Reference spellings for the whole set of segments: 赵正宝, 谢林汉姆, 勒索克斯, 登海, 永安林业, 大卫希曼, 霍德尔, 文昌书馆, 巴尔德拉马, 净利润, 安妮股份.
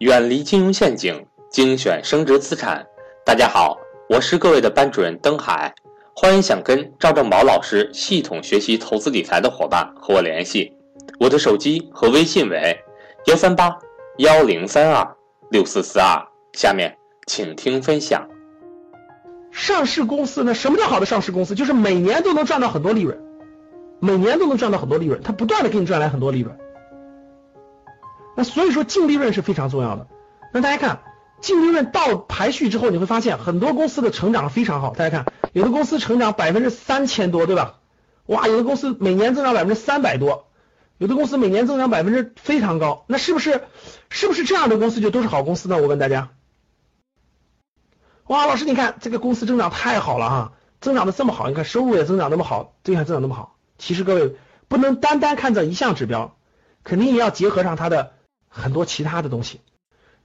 远离金融陷阱，精选升值资产。大家好，我是各位的班主任登海，欢迎想跟赵正宝老师系统学习投资理财的伙伴和我联系，我的手机和微信为 138-1032-6442。 下面请听分享。上市公司呢，什么叫好的上市公司？就是每年都能赚到很多利润，每年都能赚到很多利润，它不断的给你赚来很多利润。 那所以说净利润是非常重要的。那大家看净利润到排序之后，你会发现很多公司的成长非常好。大家看，有的公司成长 3000% 多，对吧？哇，有的公司每年增长 300% 多，有的公司每年增长非常高。那是不是这样的公司就都是好公司呢？我问大家。哇，老师你看这个公司增长太好了啊，增长的这么好，你看收入也增长那么好，对，还增长那么好。其实各位不能单单看这一项指标，肯定也要结合上它的 很多其他的东西，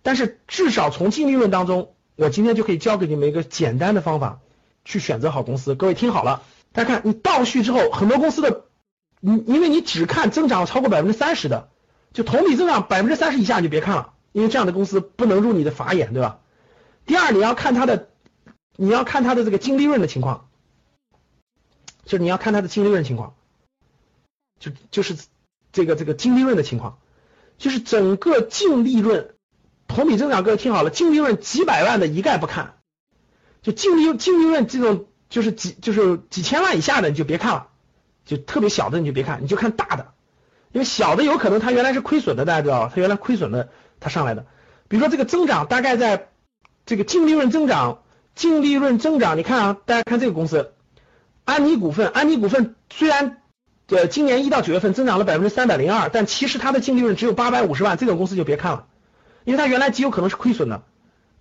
但是至少从净利润当中，我今天就可以教给你们一个简单的方法去选择好公司。各位听好了，大家看你倒序之后，很多公司的，因为你只看增长超过 30% 的，就同比增长 30% 以下你就别看了，因为这样的公司不能入你的法眼，对吧？第二，你要看它的这个净利润的情况，就是你要看它的净利润情况，就是这个净利润的情况。 就是整个净利润同比增长，各位听好了，净利润几百万的一概不看，就净利润这种就是几千万以下的你就别看了，就特别小的你就别看，你就看大的，因为小的有可能它原来是亏损的，大家知道，它原来亏损的它上来的，比如说这个增长大概在这个净利润增长，你看啊，大家看这个公司，安妮股份虽然 今年1到9月份增长了 302%， 但其实它的净利润只有850万，这种公司就别看了，因为它原来极有可能是亏损的，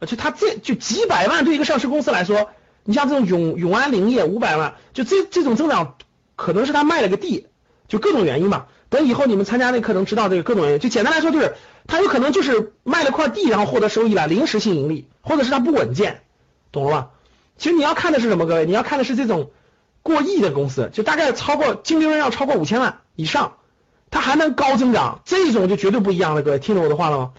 就它就几百万对一个上市公司来说，你像这种永安林业500万，就这种增长可能是它卖了个地，就各种原因嘛。等以后你们参加那课程知道这个各种原因，就简单来说就是它有可能就是卖了块地然后获得收益了，临时性盈利，或者是它不稳健，懂了吗？其实你要看的是什么，各位？你要看的是这种 过亿的公司，就大概超过净利润要超过5000万以上，它还能高增长，这种就绝对不一样了。各位听懂我的话了吗？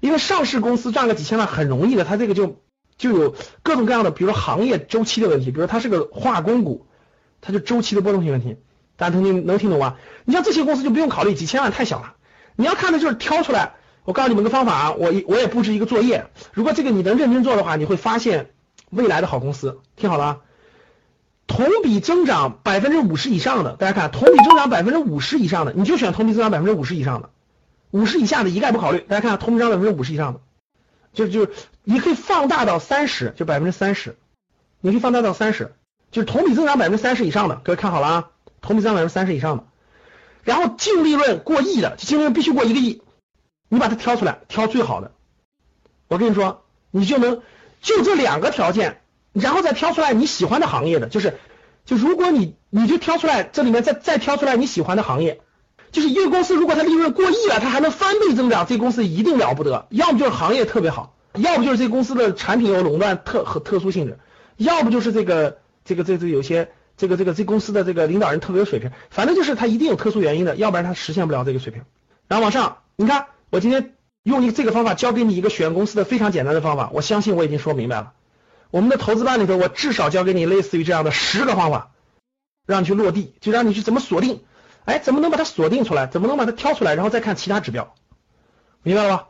因为上市公司赚个几千万很容易的，它这个就有各种各样的，比如说行业周期的问题，比如它是个化工股，它就周期的波动性问题，大家能听懂吗？你像这些公司就不用考虑，几千万太小了。你要看的就是挑出来。我告诉你们个方法啊，我也布置一个作业，如果这个你能认真做的话，你会发现未来的好公司。听好了啊， 同比增长 50% 以上的，大家看，同比增长 50% 以上的，你就选同比增长 50% 以上的， 50% 以下的一概不考虑。大家看，同比增长 50% 以上的，就是你可以放大到 30%， 就 30%， 你可以放大到 30%， 就是同比增长 30% 以上的。各位看好了啊，同比增长 30% 以上的，然后净利润过亿的，净利润必须过1个亿，你把它挑出来，挑最好的。我跟你说，你就能就这2个条件， 然后再挑出来你喜欢的行业的，就如果你就挑出来这里面再挑出来你喜欢的行业，就是一个公司如果它利润过亿了，它还能翻倍增长，这公司一定了不得。要不就是行业特别好，要不就是这公司的产品有垄断特殊性质，要不就是这有些这公司的这个领导人特别有水平，反正就是它一定有特殊原因的，要不然它实现不了这个水平。然后往上，你看我今天用这个方法教给你一个选公司的非常简单的方法，我相信我已经说明白了。 我们的投资班里头，我至少教给你类似于这样的10个方法，让你去落地，就让你去怎么锁定，哎，怎么能把它锁定出来，怎么能把它挑出来，然后再看其他指标，明白了吧？